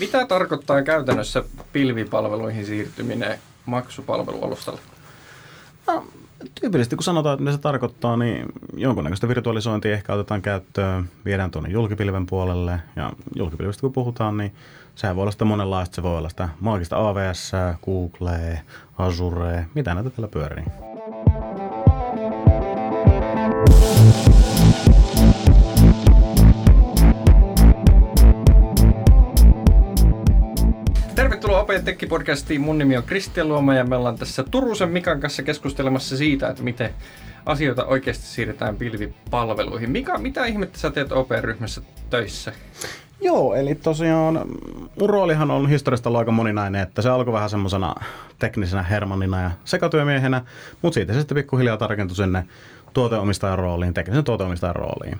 Mitä tarkoittaa käytännössä pilvipalveluihin siirtyminen maksupalvelualustalle? No, tyypillisesti kun sanotaan, että mitä se tarkoittaa, niin jonkunnäköistä virtualisointia ehkä otetaan käyttöön, viedään tuonne julkipilven puolelle. Ja julkipilvestä kun puhutaan, niin sehän voi olla sitä monenlaista. Se voi olla sitä maagista AWS, Google, Azure, mitä näitä täällä pyörii. Tervetuloa OP-tekki-podcastiin. Mun nimi on Kristian Luoma ja me ollaan tässä Turusen Mikan kanssa keskustelemassa siitä, että miten asioita oikeasti siirretään pilvipalveluihin. Mika, mitä ihmettä sä teet OP-ryhmässä töissä? Joo, eli tosiaan mun roolihan on historiasta ollut aika moninainen, että se alkoi vähän semmoisena teknisenä hermanina ja sekatyömiehenä, mutta siitä se sitten pikkuhiljaa tarkentui sinne tuoteomistajan rooliin, teknisen tuoteomistajan rooliin.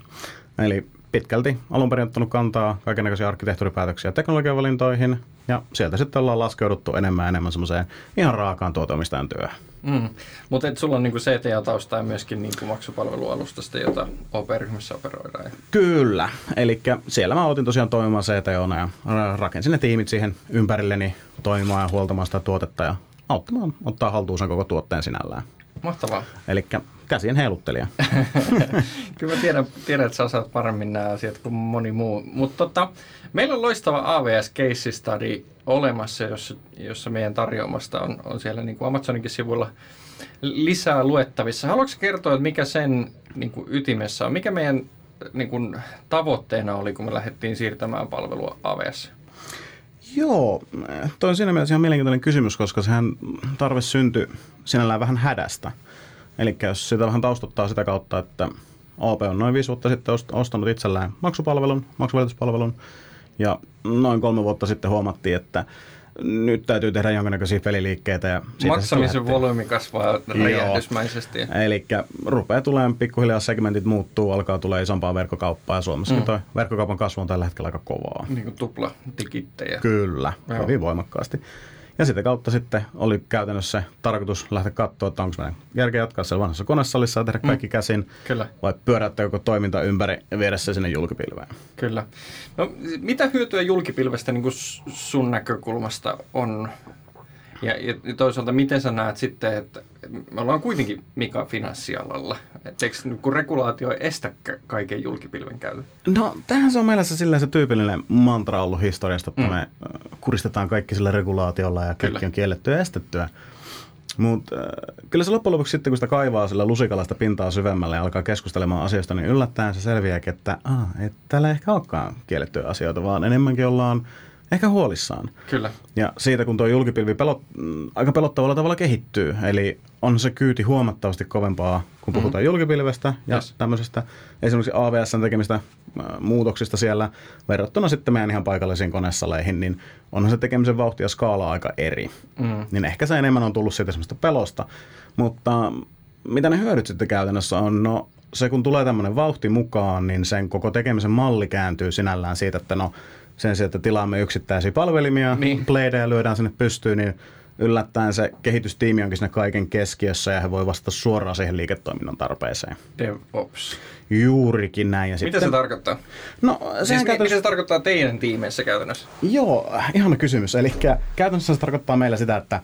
Eli pitkälti alun perin ottanut kantaa kaikennäköisiä arkkitehtuuripäätöksiä teknologiavalintoihin ja sieltä sitten ollaan laskeuduttu enemmän semmoiseen ihan raakaan tuoteomistajan työhön. Mutta sulla on niinku CTO-tausta ja myöskin niinku maksupalvelualustasta, jota OP-ryhmässä operoidaan? Kyllä, eli siellä mä otin tosiaan toimimaan CTO:na ja rakensin ne tiimit siihen ympärilleni toimimaan ja huoltamaan sitä tuotetta ja auttamaan ottaa haltuun sen koko tuotteen sinällään. Mahtavaa. Eli käsien heiluttelija. Kyllä mä tiedän, että sä osaat paremmin nämä asiat kuin moni muu. Mutta meillä on loistava AWS case study olemassa, jossa meidän tarjoamasta on siellä niin kuin Amazoninkin sivuilla lisää luettavissa. Haluatko kertoa, että mikä sen niin kuin ytimessä on? Mikä meidän niin kuin tavoitteena oli, kun me lähdettiin siirtämään palvelua AWS? Joo, toi on siinä mielessä ihan mielenkiintoinen kysymys, koska sehän tarve syntyi sinällään vähän hädästä. Eli jos sitä vähän taustottaa sitä kautta, että OP on noin 5 vuotta sitten ostanut itsellään maksuvälityspalvelun ja noin 3 vuotta sitten huomattiin, että nyt täytyy tehdä jonkinnäköisiä peliliikkeitä. Ja maksamisen volyymi kasvaa räjähdysmäisesti. Eli rupeaa tulemaan pikkuhiljaa, segmentit muuttuu, alkaa tulee isompaa verkkokauppaa ja Suomessakin tuo verkkokaupan kasvu on tällä hetkellä aika kovaa. Niin kuin tupla tikittejä. Kyllä, hyvin voimakkaasti. Ja sitä kautta sitten oli käytännössä tarkoitus lähteä katsoa, että onko meidän järkeä jatkaa siellä vanhassa konesalissa ja tehdä kaikki käsin, kyllä, vai pyöräyttää koko toiminta ympäri ja viedä se sinne julkipilveen. Kyllä. No, mitä hyötyä julkipilvestä niin kuin sun näkökulmasta on? Ja toisaalta, miten sä näet sitten, että me ollaan kuitenkin, Mika, finanssialalla. Et eikö kun regulaatio estä kaiken julkipilven käytön? No, tämähän se on meillä se tyypillinen mantra ollut historiasta, että me kuristetaan kaikki sillä regulaatiolla ja kaikki on kiellettyä ja estettyä. Mutta kyllä se loppujen lopuksi sitten, kun sitä kaivaa sillä lusikalla sitä pintaa syvemmälle ja alkaa keskustelemaan asioista, niin yllättäen se selviääkin, että et täällä ei ehkä olekaan kiellettyä asioita, vaan enemmänkin ollaan ehkä huolissaan. Kyllä. Ja siitä, kun tuo julkipilvi aika pelottavalla tavalla kehittyy, eli on se kyyti huomattavasti kovempaa, kun puhutaan julkipilvestä ja tämmöisestä esimerkiksi AWS:n tekemistä muutoksista siellä verrattuna sitten meidän ihan paikallisiin konesaleihin, niin onhan se tekemisen vauhti ja skaala aika eri. Niin ehkä se enemmän on tullut siitä semmoista pelosta, mutta mitä ne hyödyt sitten käytännössä on? No se, kun tulee tämmöinen vauhti mukaan, niin sen koko tekemisen malli kääntyy sinällään siitä, että sen sijaan, että tilaamme yksittäisiä palvelimia, playdeja lyödään sinne pystyyn, niin yllättäen se kehitystiimi onkin sinne kaiken keskiössä ja he voi vastata suoraan siihen liiketoiminnan tarpeeseen. DevOps. Juurikin näin. Ja mitä sitten se tarkoittaa? No, siis mitä se tarkoittaa teidän tiimeissä käytännössä? Joo, ihana kysymys. Eli käytännössä se tarkoittaa meillä sitä, että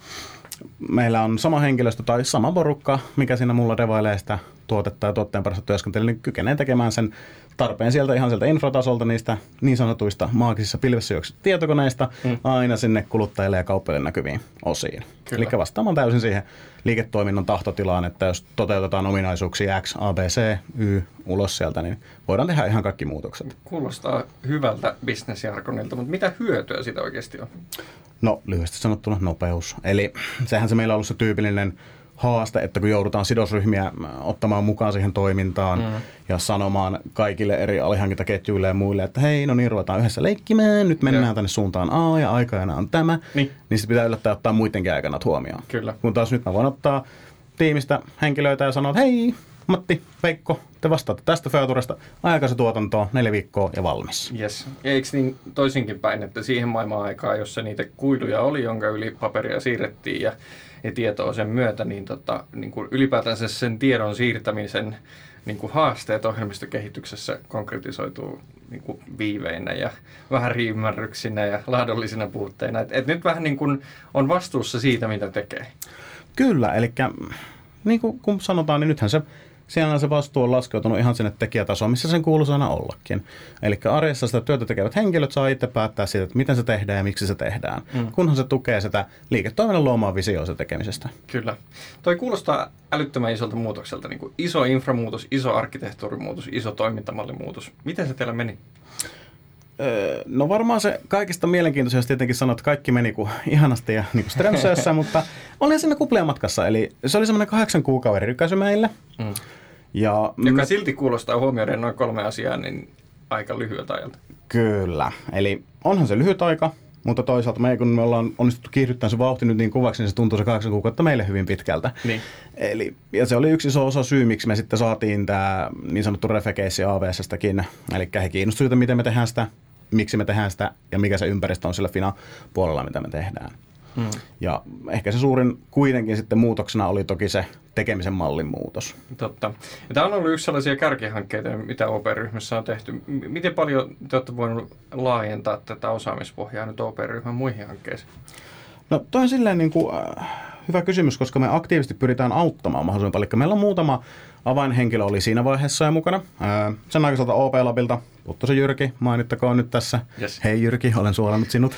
meillä on sama henkilöstö tai sama porukka, mikä siinä mulla devailee sitä tuotetta ja tuotteen parissa työskentelyä, niin kykenee tekemään sen tarpeen sieltä infratasolta niistä niin sanotuista maagisissa pilvessä juoksuista tietokoneista aina sinne kuluttajille ja kauppiaille näkyviin osiin. Kyllä. Eli vastaamaan täysin siihen liiketoiminnan tahtotilaan, että jos toteutetaan ominaisuuksia X, A, B, C, Y ulos sieltä, niin voidaan tehdä ihan kaikki muutokset. Kuulostaa hyvältä bisnesjargonilta, mutta mitä hyötyä siitä oikeasti on? No lyhyesti sanottuna nopeus. Eli sehän se meillä on ollut se tyypillinen haaste, että kun joudutaan sidosryhmiä ottamaan mukaan siihen toimintaan ja sanomaan kaikille eri alihankintaketjuille ja muille, että hei, no niin, ruvetaan yhdessä leikkimään, nyt mennään tänne suuntaan A ja aikajana on tämä, niin sitten pitää yllättää ottaa muidenkin aikanat huomioon. Kyllä. Kun taas nyt mä voin ottaa tiimistä henkilöitä ja sanoa, että hei, Matti, Veikko, te vastaatte tästä featuresta, aikaisen tuotantoon, 4 viikkoa ja valmis. Yes. Eikö niin toisinkin päin, että siihen maailman aikaan, jossa niitä kuiduja oli, jonka yli paperia siirrettiin ja tietoa sen myötä, niin, niin kuin ylipäätänsä sen tiedon siirtämisen niin kuin haasteet ohjelmistokehityksessä konkretisoituu niin kuin viiveinä ja väärinymmärryksinä ja laadullisina puutteina. Et nyt vähän niin kuin on vastuussa siitä, mitä tekee. Kyllä, eli niin kuin kun sanotaan, niin nythän se vastuu on laskeutunut ihan sinne tekijätasoon, missä sen kuuluisi aina ollakin. Eli arjessa sitä työtä tekevät henkilöt saa itse päättää siitä, että miten se tehdään ja miksi se tehdään, kunhan se tukee sitä liiketoiminnan luomaa visioa sen tekemisestä. Kyllä. Toi kuulostaa älyttömän isolta muutokselta, niin kuin iso inframuutos, iso arkkitehtuurimuutos, iso toimintamallimuutos. Miten se teillä meni? No varmaan se kaikista mielenkiintoisesta tietenkin sanoo, että kaikki meni kuin ihanasti ja niin kuin strömsössä, mutta olin siinä kuplia matkassa. Eli se oli semmoinen 8 kuukauden rykäsy meille. Joka silti kuulostaa huomioiden noin 3 asiaa, niin aika lyhyeltä ajalta. Kyllä. Eli onhan se lyhyt aika, mutta toisaalta kun me ollaan onnistuttu kiihdyttämään se vauhti nyt niin kuvaksi, niin se tuntuu se 8 kuukautta meille hyvin pitkältä. Niin. Eli, ja se oli yksi iso osa syy, miksi me sitten saatiin tämä niin sanottu refe-keissi AWS-stäkin. Eli he kiinnostuivat, miten me tehdään sitä, miksi me tehdään sitä ja mikä se ympäristö on sillä Fina-puolella, mitä me tehdään. Ja ehkä se suurin kuitenkin sitten muutoksena oli toki se tekemisen mallin muutos. Totta. Ja tämä on ollut yksi sellaisia kärkihankkeita, mitä OP-ryhmässä on tehty. Miten paljon te olette voineet laajentaa tätä osaamispohjaa nyt OP-ryhmän muihin hankkeisiin? No toi on silleen niin kuin hyvä kysymys, koska me aktiivisesti pyritään auttamaan mahdollisimman paljon. Meillä on muutama avainhenkilö oli siinä vaiheessa ja mukana. Sen aikaiselta OP-labilta, se Jyrki, mainittakoon nyt tässä. Yes. Hei Jyrki, olen suolannut sinut.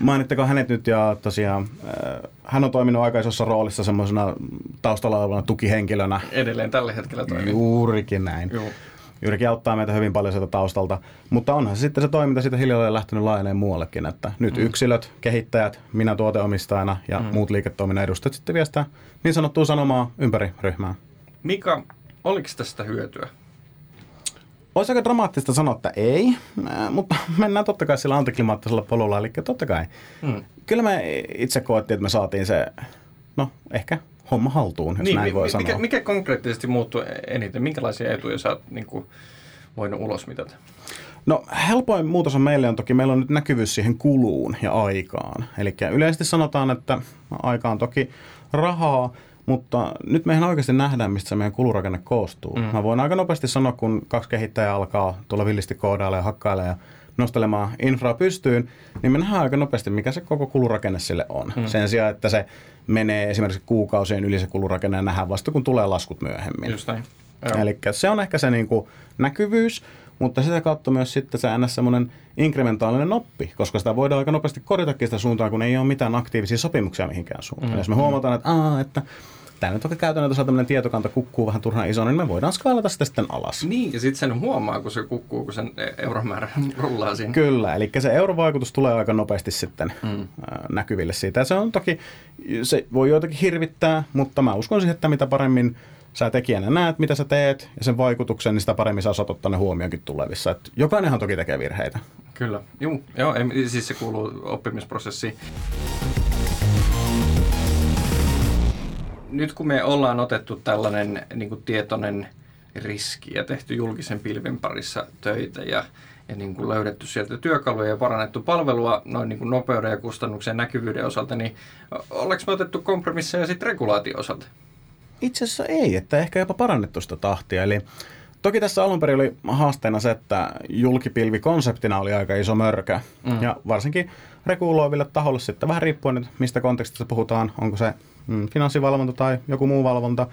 Mainittakoon hänet nyt ja tosiaan hän on toiminut aika isossa roolissa semmoisena taustalla olevana tukihenkilönä. Edelleen tällä hetkellä toimii. Juurikin näin. Juu. Jyrki auttaa meitä hyvin paljon sieltä taustalta, mutta onhan se sitten se toiminta siitä hiljalleen lähtenyt laajeneen muuallekin, että nyt yksilöt, kehittäjät, minä tuoteomistajana ja muut liiketoiminnan edustajat sitten viestää niin sanottua sanomaa ympäri ryhmää. Mika, oliko tästä hyötyä? Olisi aika dramaattista sanoa, että ei, mutta mennään totta kai sillä antiklimaattisella polulla, eli totta kai. Kyllä me itse koettiin, että me saatiin se, no ehkä homma haltuun, jos niin, näin voi sanoa. Mikä konkreettisesti muuttui eniten? Minkälaisia etuja sä oot niin kuin voinut ulosmitata? No helpoin muutos on meille on toki, meillä on nyt näkyvyys siihen kuluun ja aikaan. Eli yleisesti sanotaan, että aika on toki rahaa. Mutta nyt mehän oikeasti nähdään, mistä se meidän kulurakenne koostuu. Mä voin aika nopeasti sanoa, kun 2 kehittäjää alkaa tulla villisti koodailla ja hakkailla ja nostelemaan infraa pystyyn, niin me nähdään aika nopeasti, mikä se koko kulurakenne sille on. Sen sijaan, että se menee esimerkiksi kuukausien yli se kulurakenne ja nähdään vasta, kun tulee laskut myöhemmin. Just näin. Eli se on ehkä se niin kuin näkyvyys, mutta sitä kautta myös sitten se ns. Semmoinen inkrementaalinen oppi, koska sitä voidaan aika nopeasti korjatakin sitä suuntaan, kun ei ole mitään aktiivisia sopimuksia mihinkään suuntaan. Jos me huomataan, että tämä nyt on käytännössä tämmöinen tietokanta kukkuu vähän turhaan isona, niin me voidaan skaalata sitä sitten alas. Niin, ja sitten sen huomaa, kun se kukkuu, kun sen euromäärä rullaa siinä. Kyllä, eli se eurovaikutus tulee aika nopeasti sitten näkyville siitä. Ja se on toki, se voi joitakin hirvittää, mutta mä uskon siihen, että mitä paremmin sä tekijänä näet, mitä sä teet, ja sen vaikutuksen, niin sitä paremmin sä osaat ottaa ne huomioonkin tulevissa. Et jokainenhan toki tekee virheitä. Kyllä, joo, siis se kuuluu oppimisprosessiin. Nyt kun me ollaan otettu tällainen niin kuin tietoinen riski ja tehty julkisen pilven parissa töitä ja niin kuin löydetty sieltä työkaluja ja parannettu palvelua noin niin kuin nopeuden ja kustannuksen näkyvyyden osalta, niin ollaanko me otettu kompromisseja sitten regulaation osalta? Itse asiassa ei, että ehkä jopa parannettu sitä tahtia. Eli toki tässä alun perin oli haasteena se, että julkipilvi konseptina oli aika iso mörkö. Ja varsinkin reguloiville taholle sitten vähän riippuen, mistä kontekstista puhutaan, onko se finanssivalvonta tai joku muu valvonta,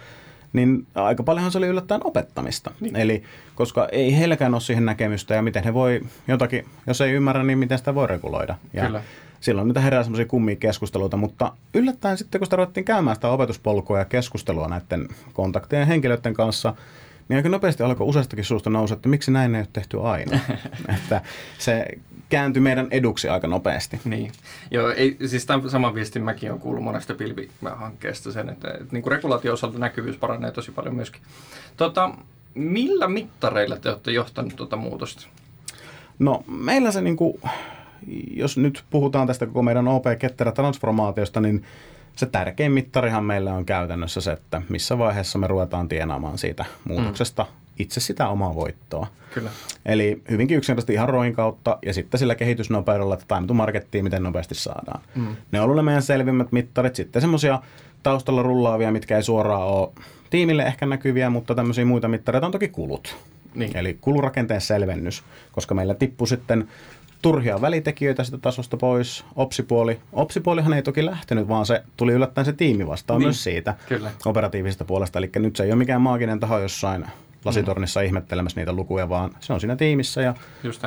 niin aika paljonhan se oli yllättäen opettamista. Niin. Eli koska ei heilläkään ole siihen näkemystä ja miten he voi jotakin, jos ei ymmärrä, niin miten sitä voi reguloida. Ja kyllä. Silloin niitä herää semmoisia kummia keskusteluita, mutta yllättäen sitten, kun sitä ruvettiin käymään sitä opetuspolkua ja keskustelua näiden kontaktien ja henkilöiden kanssa, niin aika nopeasti alkoi useastakin suusta nousta, että miksi näin ei ole tehty aina. Että se kääntyi meidän eduksi aika nopeasti. Niin. Joo, siis tämän saman viestin mäkin olen kuullut monesta pilvihankkeesta sen, että niin kuin regulaation osalta näkyvyys paranee tosi paljon myöskin. Millä mittareilla te olette johtanut tuota muutosta? No meillä se niin kuin, jos nyt puhutaan tästä koko meidän OP-ketterä-transformaatiosta, niin se tärkein mittarihan meillä on käytännössä se, että missä vaiheessa me ruvetaan tienaamaan siitä muutoksesta itse sitä omaa voittoa. Kyllä. Eli hyvinkin yksinkertaisesti ihan roin kautta ja sitten sillä kehitysnopeudella, että time to markettiin, miten nopeasti saadaan. Ne on ollut ne meidän selvimmät mittarit, sitten semmoisia taustalla rullaavia, mitkä ei suoraan ole tiimille ehkä näkyviä, mutta tämmöisiä muita mittareita on toki kulut. Niin. Eli kulurakenteen selvennys, koska meillä tippui sitten turhia välitekijöitä sitä tasosta pois, opsipuoli. Opsipuolihan ei toki lähtenyt, vaan se tuli yllättäen se tiimi vastaan niin, myös siitä kyllä. operatiivisesta puolesta. Eli nyt se ei ole mikään maaginen taho jossain lasitornissa ihmettelemässä niitä lukuja, vaan se on siinä tiimissä ja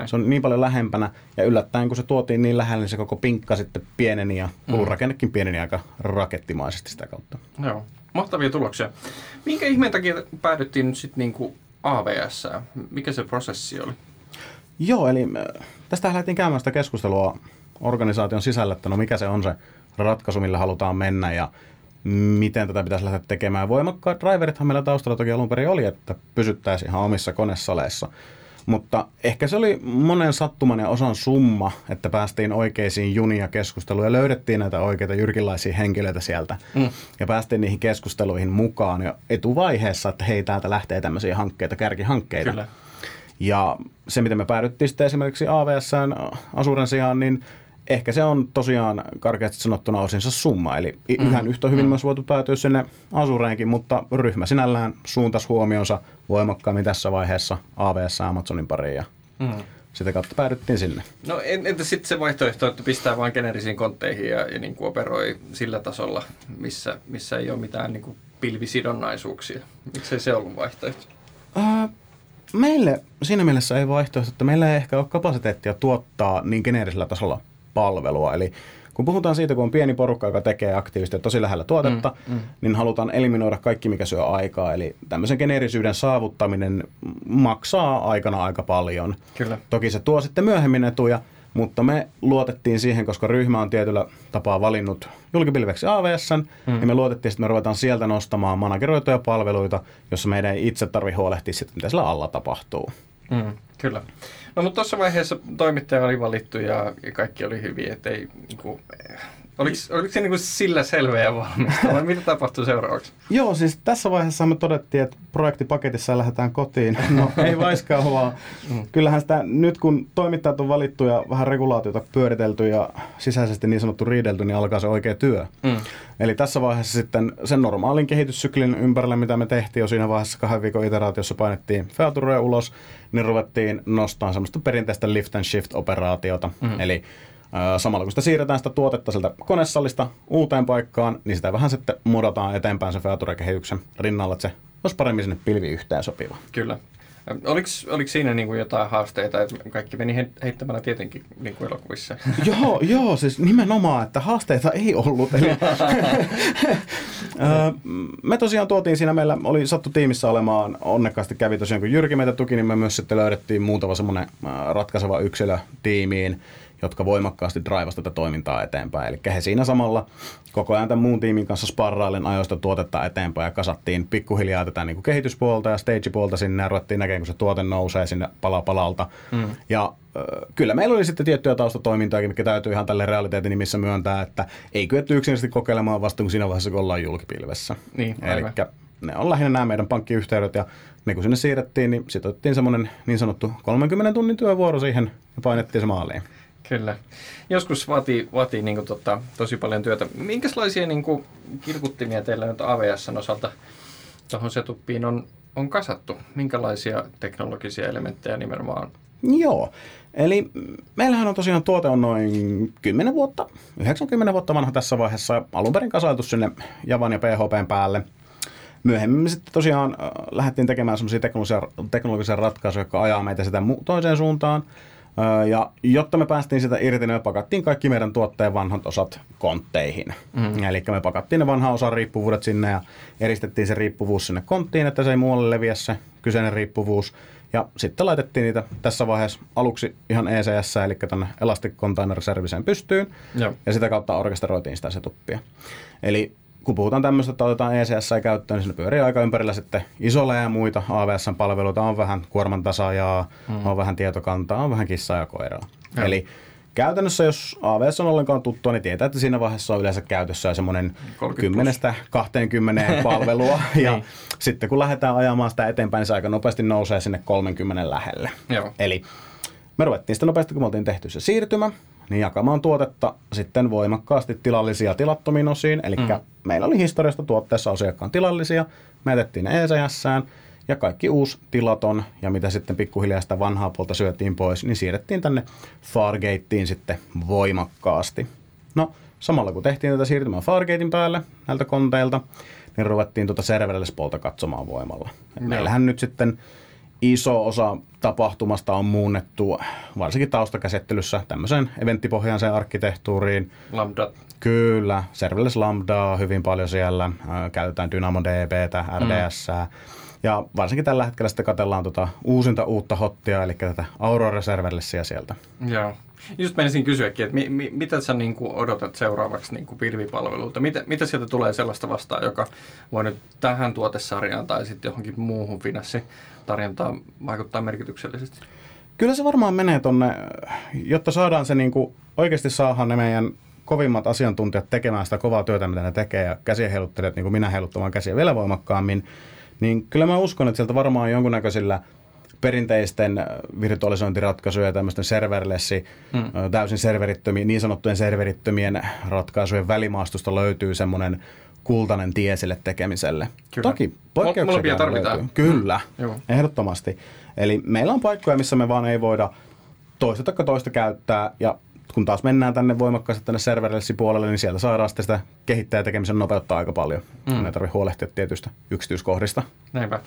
se on niin paljon lähempänä. Ja yllättäen, kun se tuotiin niin lähelle, niin se koko pinkka sitten pieneni ja kulurakennekin pieneni aika rakettimaisesti sitä kautta. Joo, mahtavia tuloksia. Minkä ihmeen takia päädyttiin nyt sitten niinku AWS:ään? Mikä se prosessi oli? Joo, eli tästä lähdettiin käymään sitä keskustelua organisaation sisällä, että no mikä se on se ratkaisu, millä halutaan mennä ja miten tätä pitäisi lähteä tekemään. Voimakkaat driverithan meillä taustalla toki alun perin oli, että pysyttäisiin ihan omissa konesaleissa. Mutta ehkä se oli monen sattuman ja osan summa, että päästiin oikeisiin juniin ja keskusteluun ja löydettiin näitä oikeita jyrkiläisiä henkilöitä sieltä. Ja päästiin niihin keskusteluihin mukaan jo etuvaiheessa, että hei, täältä lähtee tämmöisiä hankkeita, kärkihankkeita. Kyllä. Ja se, mitä me päädyttiin sitten esimerkiksi AWS:ään Azuren sijaan, niin ehkä se on tosiaan karkeasti sanottuna osinsa summa. Eli ihan yhtä hyvin myös voitu päätyä sinne Azureenkin, mutta ryhmä sinällään suuntasi huomionsa voimakkaammin tässä vaiheessa AWS Amazonin pariin ja sitä kautta päädyttiin sinne. No entä sitten se vaihtoehto, että pistää vain generisiin kontteihin ja niin kuin operoi sillä tasolla, missä ei ole mitään niin kuin pilvisidonnaisuuksia? Miksei se ollut vaihtoehto? Meille siinä mielessä ei vaihtoehto, että meillä ei ehkä ole kapasiteettia tuottaa niin geneerisellä tasolla palvelua. Eli kun puhutaan siitä, kun on pieni porukka, joka tekee aktiivisesti tosi lähellä tuotetta, niin halutaan eliminoida kaikki, mikä syö aikaa. Eli tämmöisen geneerisyyden saavuttaminen maksaa aikana aika paljon. Kyllä. Toki se tuo sitten myöhemmin etuja, mutta me luotettiin siihen, koska ryhmä on tietyllä tapaa valinnut julkipilveksi AWS:n, ja me luotettiin, että me ruvetaan sieltä nostamaan manageroituja palveluita, jossa meidän ei itse tarvitse huolehtia siitä, mitä sillä alla tapahtuu. Kyllä. No mutta tuossa vaiheessa toimittaja oli valittu ja kaikki oli hyviä, ettei niinku... Oliko se niinku sillä selveä valmista vai mitä tapahtui seuraavaksi? Joo, siis tässä vaiheessa me todettiin, että projektipaketissa lähdetään kotiin. No ei vaiskaan vaan. Kyllähän sitä nyt kun toimittajat on valittu ja vähän regulaatiota pyöritelty ja sisäisesti niin sanottu riidelty, niin alkaa se oikea työ. Eli tässä vaiheessa sitten sen normaalin kehityssyklin ympärillä, mitä me tehtiin jo siinä vaiheessa 2 viikon iteraatiossa painettiin featureja ulos, niin ruvettiin nostamaan semmoista perinteistä lift and shift operaatiota. Eli samalla kun sitä siirretään sitä tuotetta sieltä konesalista uuteen paikkaan, niin sitä vähän sitten modataan eteenpäin sen feature-kehityksen rinnalla, että se olisi paremmin sinne pilviin yhteen sopiva. Kyllä. Oliko siinä niin kuin jotain haasteita, että kaikki meni heittämällä tietenkin niin kuin elokuvissa? Joo, siis nimenomaan, että haasteita ei ollut. Eli me tosiaan tuotiin siinä, meillä oli sattu tiimissä olemaan, onnekkaasti kävi tosiaan, kun Jyrki meitä tuki, niin me myös sitten löydettiin muutama semmoinen ratkaiseva yksilö tiimiin, jotka voimakkaasti draivasi tätä toimintaa eteenpäin. Eli he siinä samalla koko ajan tämän muun tiimin kanssa sparrailen ajoista tuotetta eteenpäin ja kasattiin pikkuhiljaa tätä niin kuin kehityspuolta ja stagepuolta sinne ja ruvettiin näkemään, kun se tuote nousee sinne pala palalta. Ja kyllä meillä oli sitten tiettyjä taustatoimintoja, mitkä täytyy ihan tälle realiteetin nimissä myöntää, että ei kyetty yksinkertaisesti kokeilemaan vasta kuin siinä vaiheessa, kun ollaan julkipilvessä. Niin, eli ne on lähinnä nämä meidän pankkiyhteydet ja ne kun sinne siirrettiin, niin sitten otettiin semmoinen niin sanottu 30 tunnin työvuoro siihen ja painettiin se maaliin. Kyllä. Joskus vaatii niin kuin, tosi paljon työtä. Minkälaisia niin kuin, kirkuttimia teillä nyt AWS:n osalta tuohon setuppiin on kasattu? Minkälaisia teknologisia elementtejä nimenomaan? Joo. Eli meillähän on tosiaan tuote on noin 10 vuotta, 90 vuotta vanha tässä vaiheessa. Alun perin kasailtu sinne Javan ja PHP:n päälle. Myöhemmin sitten tosiaan lähdettiin tekemään semmoisia teknologisia ratkaisuja, jotka ajaa meitä sitä toiseen suuntaan. Ja jotta me päästiin sitä irti, niin me pakattiin kaikki meidän tuotteen vanhat osat kontteihin. Eli me pakattiin ne vanhan osan riippuvuudet sinne ja eristettiin se riippuvuus sinne konttiin, että se ei muualle leviä se kyseinen riippuvuus. Ja sitten laitettiin niitä tässä vaiheessa aluksi ihan ECS, eli tuonne Elastic Container Serviceen pystyyn. Ja sitä kautta orkesteroitiin sitä setupia. Eli kun puhutaan tämmöistä, että otetaan ECS käyttöön, niin siinä pyörii aika ympärillä sitten isolla ja muita AWS-palveluita. On vähän kuormantasaajaa, on vähän tietokantaa, on vähän kissaa ja koiraa. Eli käytännössä, jos AWS on ollenkaan tuttua, niin tietää, että siinä vaiheessa on yleensä käytössä semmoinen 10-20 palvelua. Ja sitten kun lähdetään ajamaan sitä eteenpäin, niin se aika nopeasti nousee sinne 30 lähelle. Eli me ruvettiin sitä nopeasti, kun me oltiin tehty se siirtymä, niin jakamaan tuotetta sitten voimakkaasti tilallisia tilattomiin osiin. Eli meillä oli historiasta tuotteessa asiakkaan tilallisia, me jätettiin ne ECS:ään ja kaikki uusi tilaton ja mitä sitten pikkuhiljaa sitä vanhaa puolta syötiin pois, niin siirrettiin tänne Fargateen sitten voimakkaasti. No samalla kun tehtiin tätä siirtymää Fargatein päälle näiltä konteilta, niin ruvettiin tuota serverless-puolta katsomaan voimalla. No. Meillähän nyt sitten iso osa tapahtumasta on muunnettu varsinkin taustakäsittelyssä tämmöiseen eventtipohjaiseen arkkitehtuuriin. Lambda. Kyllä, serverless Lambdaa hyvin paljon siellä. Käytetään DynamoDBtä, RDSää. Ja varsinkin tällä hetkellä sitten katsellaan tuota uusinta uutta hottia, eli tätä Aurora serverlessiä sieltä. Joo. Just menisin kysyäkin, että mitä sä niin kuin odotat seuraavaksi niin kuin pilvipalvelulta? Mitä sieltä tulee sellaista vastaan, joka voi nyt tähän tuotesarjaan tai sitten johonkin muuhun finanssitarjontaan vaikuttaa merkityksellisesti? Kyllä se varmaan menee tonne, jotta saadaan se niin kuin, oikeasti saadaan ne meidän kovimmat asiantuntijat tekemään sitä kovaa työtä, mitä ne tekee, ja käsiä heiluttelijat, niin kuin minä heiluttamaan käsiä vielä voimakkaammin, niin kyllä mä uskon, että sieltä varmaan jonkunnäköisillä perinteisten virtualisointiratkaisuja ja tämmöisten serverlessi, täysin serverittömiä, niin sanottujen serverittömien ratkaisujen välimaastosta löytyy semmoinen kultainen tie sille tekemiselle. Kyllä. Toki poikkeuksia tarvitaan. Löytyy. Kyllä, ehdottomasti. Eli meillä on paikkoja, missä me vaan ei voida toista käyttää, ja kun taas mennään tänne voimakkaasti tänne serverless-puolelle, niin sieltä saadaan sitten sitä kehittäjätekemisen nopeuttaa aika paljon. Ei tarvitse huolehtia tietyistä yksityiskohdista. Näinpä.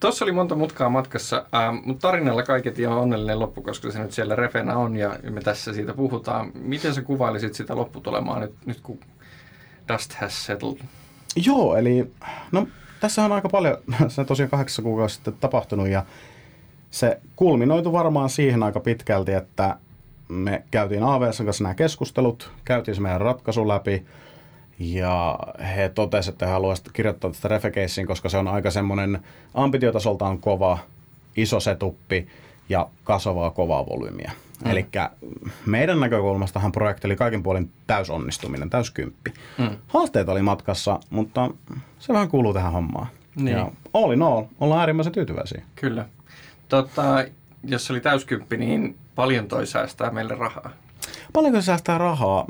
Tuossa oli monta mutkaa matkassa, mutta tarinalla kaiketi on onnellinen loppu, koska se nyt siellä refenä on ja me tässä siitä puhutaan. Miten sä kuvailisit sitä lopputulemaa nyt kun dust has settled? Joo, eli no tässä on aika paljon, se on tosiaan 8 kuukautta sitten tapahtunut ja se kulminoitu varmaan siihen aika pitkälti, että me käytiin AWS:n kanssa nämä keskustelut, käytiin se meidän ratkaisu läpi ja he totesivat, että he haluaisivat kirjoittaa tästä refe-caseen, koska se on aika semmoinen ambitiotasoltaan kova, iso setuppi ja kasvavaa kovaa volyymiä. Eli meidän näkökulmastahan projekti oli kaiken puolin täysonnistuminen, täyskymppi. Haasteita oli matkassa, mutta se vähän kuuluu tähän hommaan. Niin. Ja all in all, ollaan äärimmäisen tyytyväisiä. Kyllä. Jos se oli täyskymppi, niin paljon toi säästää meille rahaa? Paljonko se säästää rahaa?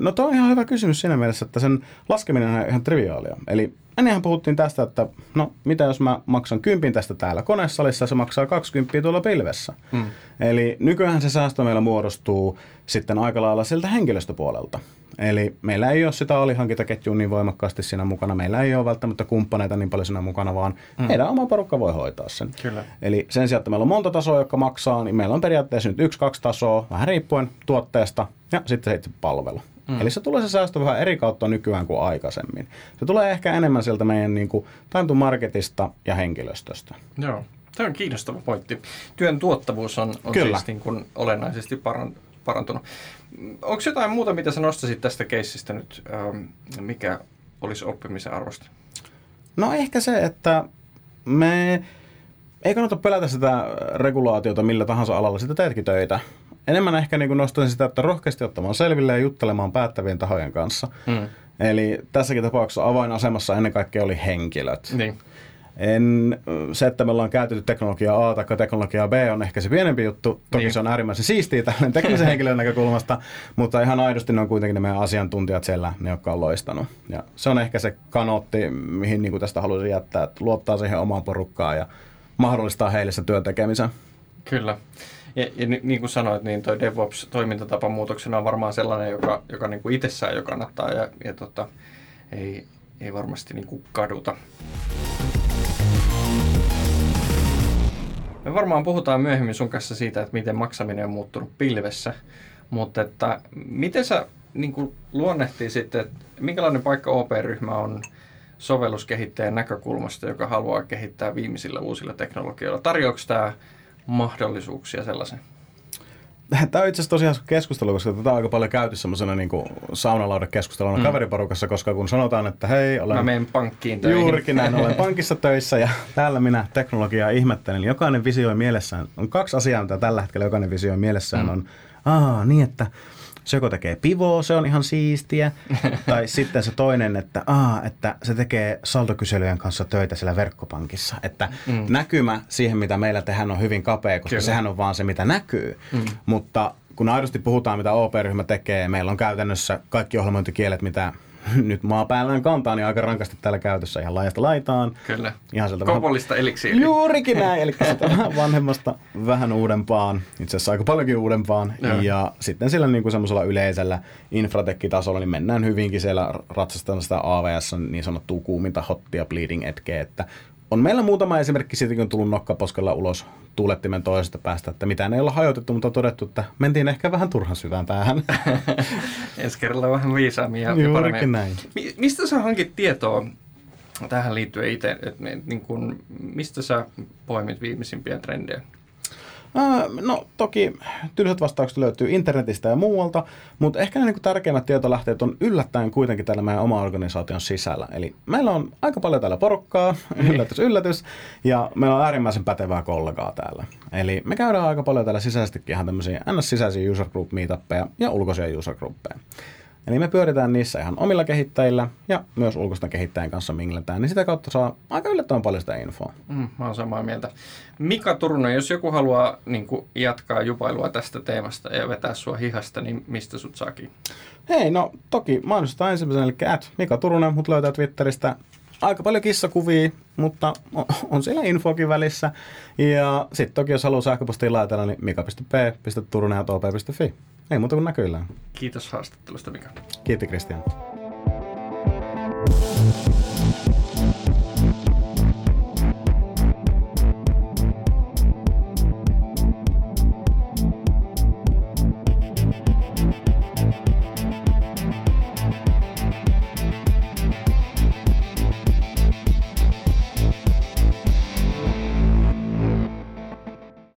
No toi on ihan hyvä kysymys siinä mielessä, että sen laskeminen on ihan triviaalia. Eli ennenhän puhuttiin tästä, että no mitä jos mä maksan 10 tästä täällä konesalissa, se maksaa 20 tuolla pilvessä. Eli nykyään se säästö meillä muodostuu sitten aika lailla sieltä henkilöstöpuolelta. Eli meillä ei ole sitä alihankintaketjua niin voimakkaasti siinä mukana, meillä ei ole välttämättä kumppaneita niin paljon siinä mukana, vaan meidän oma porukka voi hoitaa sen. Kyllä. Eli sen sijaan, että meillä on monta tasoa, jotka maksaa, niin meillä on periaatteessa nyt 1-2 tasoa, vähän riippuen tuotteesta ja sitten se itse palvelu. Eli se tulee se säästö vähän eri kautta nykyään kuin aikaisemmin. Se tulee ehkä enemmän sieltä meidän niin kuin time to marketista ja henkilöstöstä. Joo, tämä on kiinnostava pointti. Työn tuottavuus on siis niin kuin olennaisesti parantunut. Onko jotain muuta, mitä sä nostaisit tästä keissistä nyt, mikä olisi oppimisen arvosta? No ehkä se, että me ei kannata pelätä sitä regulaatiota millä tahansa alalla, sitä teetkin töitä. Enemmän ehkä niin nostaisin sitä, että rohkeasti ottamaan selville ja juttelemaan päättävien tahojen kanssa. Eli tässäkin tapauksessa avainasemassa ennen kaikkea oli henkilöt. Niin. Se, että me ollaan käytetty teknologiaa A tai teknologiaa B on ehkä se pienempi juttu. Toki niin. Se on äärimmäisen siistiä tällainen teknisen henkilön näkökulmasta, mutta ihan aidosti ne on kuitenkin ne meidän asiantuntijat siellä, ne jotka on loistanut. Ja se on ehkä se kanootti, mihin niin kuin tästä haluaisin jättää, että luottaa siihen omaan porukkaan ja mahdollistaa heille se työn tekemisen. Kyllä. Ja niin kuin sanoit, niin tuo DevOps-toimintatapa muutoksena on varmaan sellainen, joka niin kuin itsessään jo kannattaa ja ei varmasti niin kuin kaduta. Me varmaan puhutaan myöhemmin sun kanssa siitä, että miten maksaminen on muuttunut pilvessä, mutta että miten sä niin kuin luonnehtisit, että minkälainen paikka OP-ryhmä on sovelluskehittäjän näkökulmasta, joka haluaa kehittää viimeisillä uusilla teknologioilla? Tarjoako tämä mahdollisuuksia sellaisen? Tämä on itse asiassa tosiaan keskustelu, koska tätä on aika paljon käyty semmoisena niin saunalaudekeskusteluna kaveriporukassa, koska kun sanotaan, että hei, mä menen pankkiin töihin. Juurikin näin, olen pankissa töissä ja täällä minä teknologiaa ihmettelen. Jokainen visioi mielessään, on 2 asiaa, mitä tällä hetkellä jokainen visioi mielessään on, niin että se joko tekee pivoa, se on ihan siistiä, tai sitten se toinen, että se tekee saldokyselyjen kanssa töitä siellä verkkopankissa. Että näkymä siihen, mitä meillä tehdään, on hyvin kapea, koska sehän on vaan se, mitä näkyy. Mutta kun aidosti puhutaan, mitä OP-ryhmä tekee, meillä on käytännössä kaikki ohjelmointikielet, mitä nyt maapäällään kantaa, niin aika rankasti täällä käytössä ihan laajasta laitaan. Kyllä, kopolista eliksiiriin. Juurikin näin, eli vanhemmasta vähän uudempaan, itse asiassa aika paljonkin uudempaan. Joo. Ja sitten sillä niin kuin semmoisella yleisellä infratekkitasolla niin mennään hyvinkin siellä ratsastamaan sitä AWS niin sanottua kuuminta hottia bleeding edgeä, että on meillä muutama esimerkki siitä, kun on tullut nokkaposkella ulos tuulettimen toisesta päästä, että mitään ei olla hajoitettu, mutta on todettu, että mentiin ehkä vähän turhan syvään päähän. Ensi kerralla vähän viisaammin ja paremmin. Näin. Mistä sä hankit tietoa tähän liittyen itse? Että niin kun, mistä sä poimit viimeisimpiä trendejä? No toki tylsät vastaukset löytyy internetistä ja muualta, mutta ehkä ne niin kuin tärkeimmät tietolähteet on yllättäen kuitenkin täällä meidän oma organisaation sisällä. Eli meillä on aika paljon täällä porukkaa, yllätys, ja meillä on äärimmäisen pätevää kollegaa täällä. Eli me käydään aika paljon täällä sisäisestikin ihan tämmöisiä NS-sisäisiä user group meetuppeja ja ulkoisia user groupeja. Eli me pyöritään niissä ihan omilla kehittäjillä ja myös ulkoisten kehittäjien kanssa mingletään, niin sitä kautta saa aika yllättävän paljon sitä infoa. Mä oon samaa mieltä. Mika Turunen, jos joku haluaa niin kun jatkaa jupailua tästä teemasta ja vetää sua hihasta, niin mistä sut saakin? Hei, no toki mainostetaan ensimmäisenä, eli Mika Turunen, mut löytää Twitteristä. Aika paljon kissakuvia, mutta on siellä infoakin välissä. Ja sitten toki, jos haluaa sähköpostiin laitella, niin mika.p.turunen@op.fi. Ei muuta kuin näkyillään. Kiitos haastattelusta, Mika. Kiitos, Kristian.